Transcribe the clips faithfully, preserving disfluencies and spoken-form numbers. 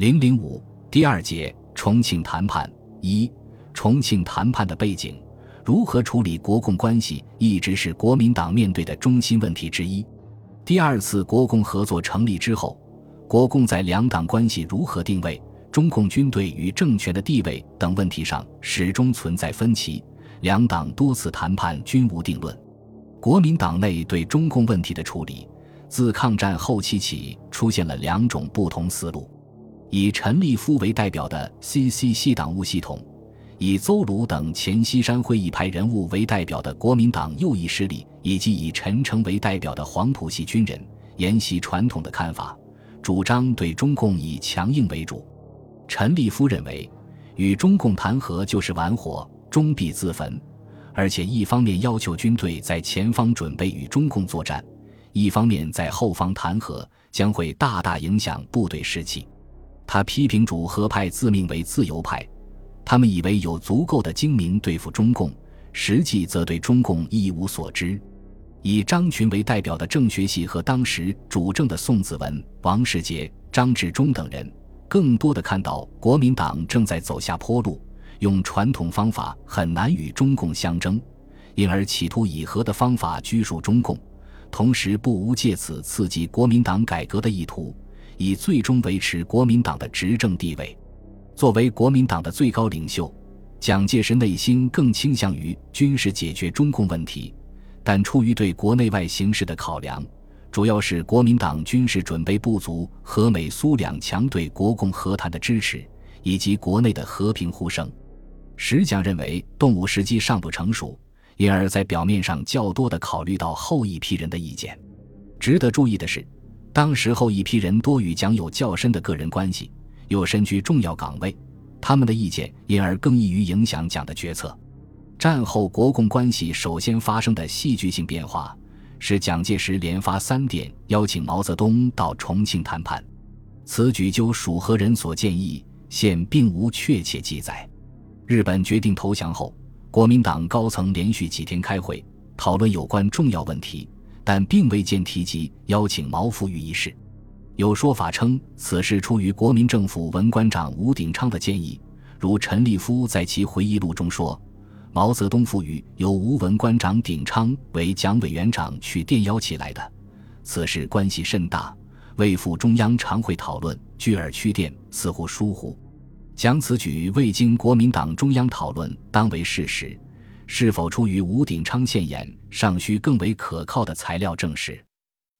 零零五第二节重庆谈判一，重庆谈判的背景。如何处理国共关系一直是国民党面对的中心问题之一。第二次国共合作成立之后，国共在两党关系如何定位、中共军队与政权的地位等问题上始终存在分歧，两党多次谈判均无定论。国民党内对中共问题的处理，自抗战后期起出现了两种不同思路。以陈立夫为代表的 C C 系党务系统，以邹鲁等黔西山会议派人物为代表的国民党右翼势力，以及以陈诚为代表的黄埔系军人，沿袭传统的看法，主张对中共以强硬为主。陈立夫认为，与中共谈和就是玩火，终必自焚，而且一方面要求军队在前方准备与中共作战，一方面在后方谈和，将会大大影响部队士气。他批评主和派自命为自由派，他们以为有足够的精明对付中共，实际则对中共一无所知。以张群为代表的政学系和当时主政的宋子文、王世杰、张治中等人，更多的看到国民党正在走下坡路，用传统方法很难与中共相争，因而企图以和的方法拘束中共，同时不无借此刺激国民党改革的意图，以最终维持国民党的执政地位。作为国民党的最高领袖，蒋介石内心更倾向于军事解决中共问题，但出于对国内外形势的考量，主要是国民党军事准备不足和美苏两强对国共和谈的支持，以及国内的和平呼声。石蒋认为动武时机尚不成熟，因而在表面上较多地考虑到后一批人的意见。值得注意的是，当时后一批人多与蒋有较深的个人关系，又身居重要岗位，他们的意见因而更易于影响蒋的决策。战后国共关系首先发生的戏剧性变化，是蒋介石连发三电邀请毛泽东到重庆谈判。此举究属何人所建议，现并无确切记载。日本决定投降后，国民党高层连续几天开会，讨论有关重要问题，但并未见提及邀请毛赴渝一事。有说法称，此事出于国民政府文官长吴鼎昌的建议，如陈立夫在其回忆录中说，毛泽东赴渝由吴文官长鼎昌为蒋委员长去电邀起来的，此事关系甚大，未赴中央常会讨论，聚而趋电，似乎疏忽。将此举未经国民党中央讨论当为事实，是否出于吴鼎昌现言，尚需更为可靠的材料证实。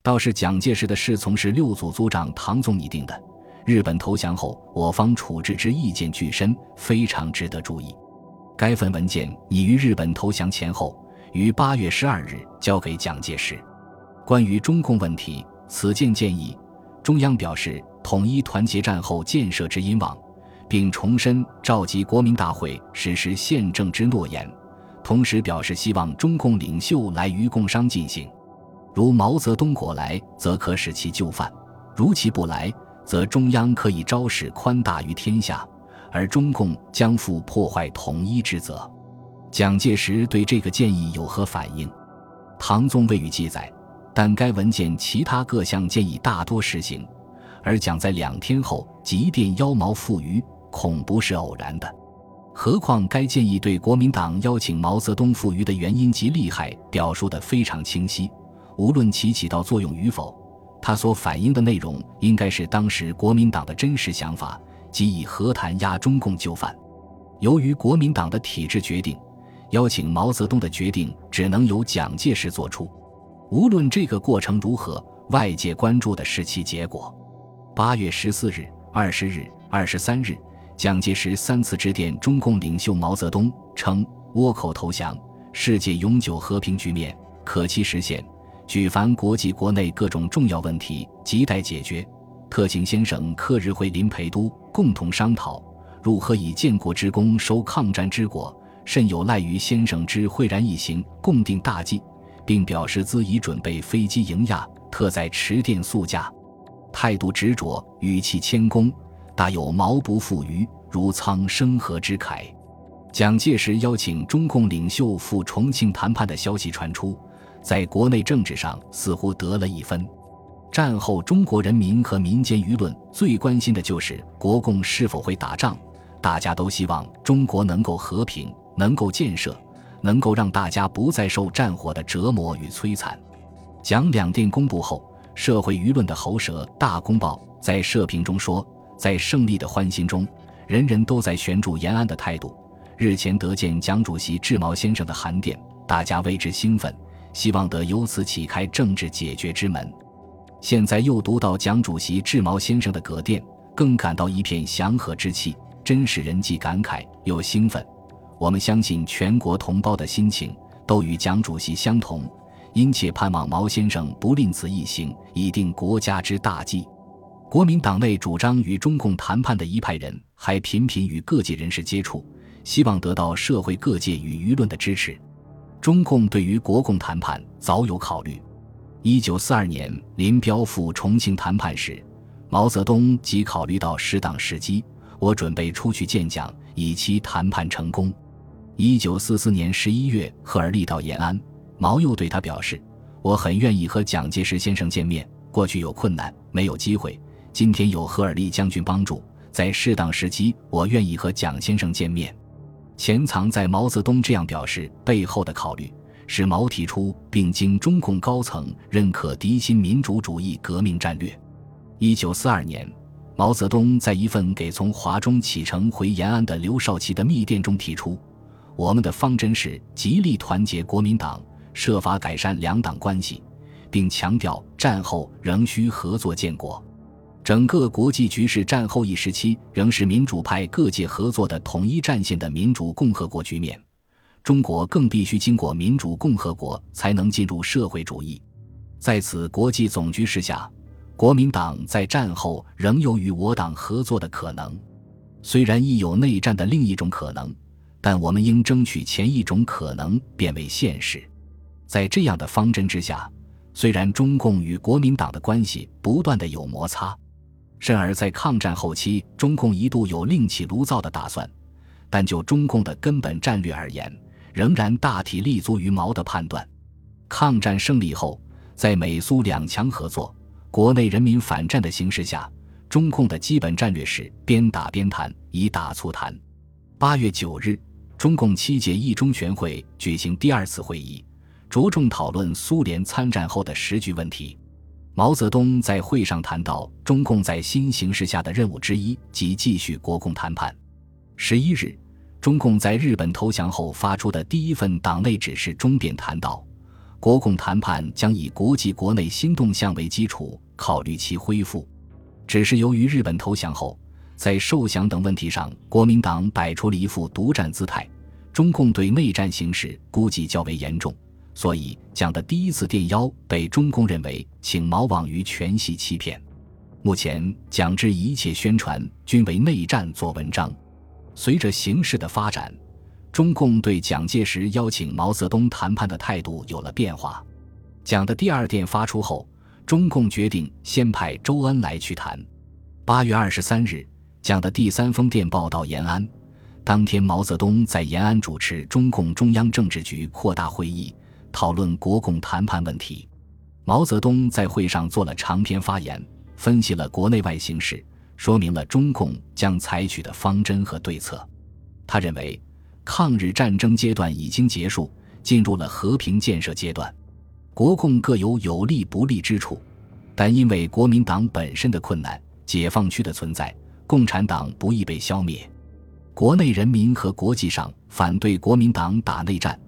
倒是蒋介石的侍从是六组组长唐总拟定的日本投降后我方处置之意见俱深，非常值得注意。该份文件拟于日本投降前后于八月十二日交给蒋介石。关于中共问题，此件建议中央表示统一团结战后建设之殷望，并重申召集国民大会实施宪政之诺言，同时表示希望中共领袖来渝共商进行，如毛泽东果来，则可使其就范；如其不来，则中央可以昭示宽大于天下，而中共将负破坏统一之责。蒋介石对这个建议有何反应，唐宗未予记载，但该文件其他各项建议大多实行，而蒋在两天后急电邀毛赴渝，恐不是偶然的。何况该建议对国民党邀请毛泽东赴渝的原因及利害表述得非常清晰，无论其起到作用与否，它所反映的内容应该是当时国民党的真实想法，即以和谈压中共就范。由于国民党的体制决定，邀请毛泽东的决定只能由蒋介石做出，无论这个过程如何，外界关注的是其结果。八月十四日、二十日、二十三日，蒋介石三次致电中共领袖毛泽东，称倭寇投降，世界永久和平局面可期实现，举凡国际国内各种重要问题亟待解决，特请先生克日惠临陪都，共同商讨如何以建国之功收抗战之果，甚有赖于先生之惠然一行，共定大计，并表示兹已准备飞机迎亚，特在迟电速驾。态度执着，语气谦恭，大有毛不赴渝，如苍生和之慨。蒋介石邀请中共领袖赴重庆谈判的消息传出，在国内政治上似乎得了一分。战后中国人民和民间舆论最关心的就是国共是否会打仗，大家都希望中国能够和平，能够建设，能够让大家不再受战火的折磨与摧残。蒋两电公布后，社会舆论的喉舌大公报在社评中说，在胜利的欢欣中，人人都在悬注延安的态度。日前得见蒋主席致毛先生的函电，大家为之兴奋，希望得由此启开政治解决之门。现在又读到蒋主席致毛先生的阁电，更感到一片祥和之气，真使人既感慨又兴奋。我们相信全国同胞的心情都与蒋主席相同，因切盼望毛先生不吝此一行，以定国家之大计。国民党内主张与中共谈判的一派人还频频与各界人士接触，希望得到社会各界与舆论的支持。中共对于国共谈判早有考虑。一九四二年林彪赴重庆谈判时，毛泽东即考虑到适当时机，我准备出去见蒋，以期谈判成功。一九四四年十一月，赫尔利到延安，毛又对他表示，我很愿意和蒋介石先生见面，过去有困难，没有机会，今天有赫尔利将军帮助，在适当时机，我愿意和蒋先生见面。潜藏在毛泽东这样表示背后的考虑，是毛提出并经中共高层认可敌新民主主义革命战略。一九四二年，毛泽东在一份给从华中启程回延安的刘少奇的密电中提出，我们的方针是极力团结国民党，设法改善两党关系，并强调战后仍需合作建国。整个国际局势战后一时期仍是民主派各界合作的统一战线的民主共和国局面，中国更必须经过民主共和国才能进入社会主义。在此国际总局势下，国民党在战后仍有与我党合作的可能，虽然亦有内战的另一种可能，但我们应争取前一种可能变为现实。在这样的方针之下，虽然中共与国民党的关系不断的有摩擦，甚而在抗战后期，中共一度有另起炉灶的打算，但就中共的根本战略而言，仍然大体立足于毛的判断。抗战胜利后，在美苏两强合作、国内人民反战的形势下，中共的基本战略是边打边谈，以打促谈。八月九日，中共七届一中全会举行第二次会议，着重讨论苏联参战后的时局问题。毛泽东在会上谈到中共在新形势下的任务之一即继续国共谈判。十一日，中共在日本投降后发出的第一份党内指示中便谈到，国共谈判将以国际国内新动向为基础，考虑其恢复。只是由于日本投降后，在受降等问题上，国民党摆出了一副独占姿态，中共对内战形势估计较为严重，所以蒋的第一次电邀被中共认为请毛往于全系欺骗。目前蒋之一切宣传均为内战做文章。随着形势的发展，中共对蒋介石邀请毛泽东谈判的态度有了变化。蒋的第二电发出后，中共决定先派周恩来去谈。八月二十三日，蒋的第三封电报到延安，当天毛泽东在延安主持中共中央政治局扩大会议，讨论国共谈判问题。毛泽东在会上做了长篇发言，分析了国内外形势，说明了中共将采取的方针和对策。他认为抗日战争阶段已经结束，进入了和平建设阶段。国共各有有利不利之处，但因为国民党本身的困难，解放区的存在，共产党不易被消灭。国内人民和国际上反对国民党打内战，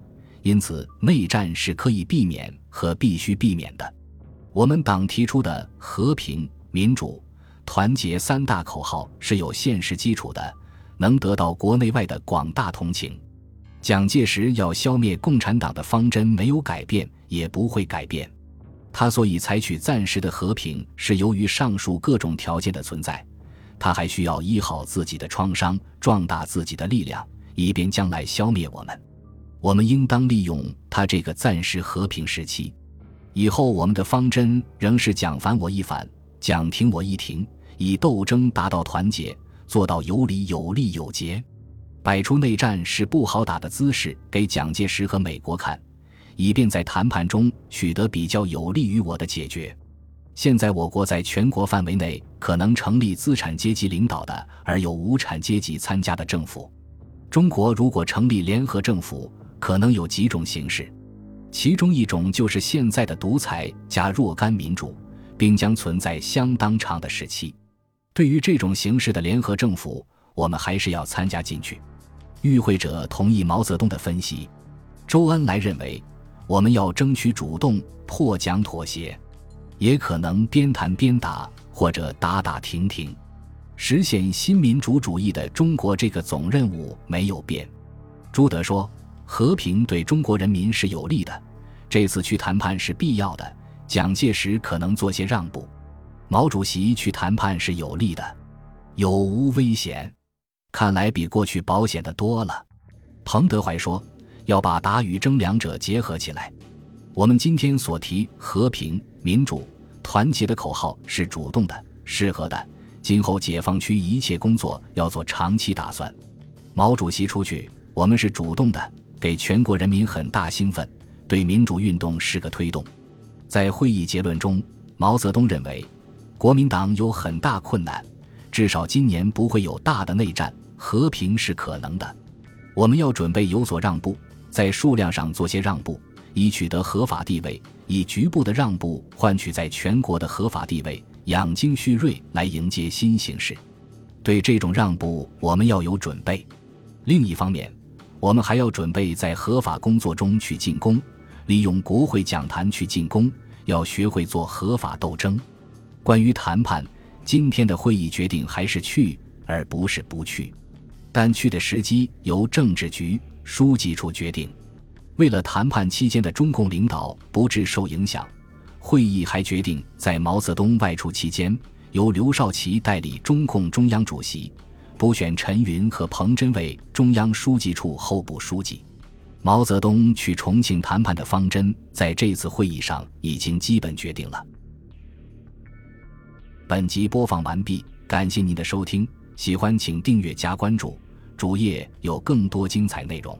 因此内战是可以避免和必须避免的。我们党提出的和平、民主、团结三大口号是有现实基础的，能得到国内外的广大同情。蒋介石要消灭共产党的方针没有改变，也不会改变。他所以采取暂时的和平，是由于上述各种条件的存在，他还需要医好自己的创伤，壮大自己的力量，以便将来消灭我们。我们应当利用他这个暂时和平时期。以后我们的方针仍是蒋反我一反，蒋停我一停，以斗争达到团结，做到有理有利有节。摆出内战是不好打的姿势给蒋介石和美国看，以便在谈判中取得比较有利于我的解决。现在我国在全国范围内可能成立资产阶级领导的而有无产阶级参加的政府。中国如果成立联合政府，可能有几种形式，其中一种就是现在的独裁加若干民主，并将存在相当长的时期。对于这种形式的联合政府，我们还是要参加进去。与会者同意毛泽东的分析，周恩来认为我们要争取主动，破蒋妥协，也可能边谈边打，或者打打停停，实现新民主主义的中国这个总任务没有变。朱德说，和平对中国人民是有利的，这次去谈判是必要的，蒋介石可能做些让步。毛主席去谈判是有利的，有无危险？看来比过去保险的多了。彭德怀说，要把打与争两者结合起来。我们今天所提和平、民主、团结的口号是主动的、适合的，今后解放区一切工作要做长期打算。毛主席出去，我们是主动的，给全国人民很大兴奋，对民主运动是个推动。在会议结论中，毛泽东认为国民党有很大困难，至少今年不会有大的内战，和平是可能的。我们要准备有所让步，在数量上做些让步，以取得合法地位，以局部的让步换取在全国的合法地位，养精蓄锐来迎接新形势。对这种让步我们要有准备。另一方面，我们还要准备在合法工作中去进攻，利用国会讲坛去进攻，要学会做合法斗争。关于谈判，今天的会议决定还是去而不是不去，但去的时机由政治局、书记处决定。为了谈判期间的中共领导不致受影响，会议还决定在毛泽东外出期间，由刘少奇代理中共中央主席，补选陈云和彭真为中央书记处候补书记。毛泽东去重庆谈判的方针在这次会议上已经基本决定了。本集播放完毕，感谢您的收听，喜欢请订阅加关注，主页有更多精彩内容。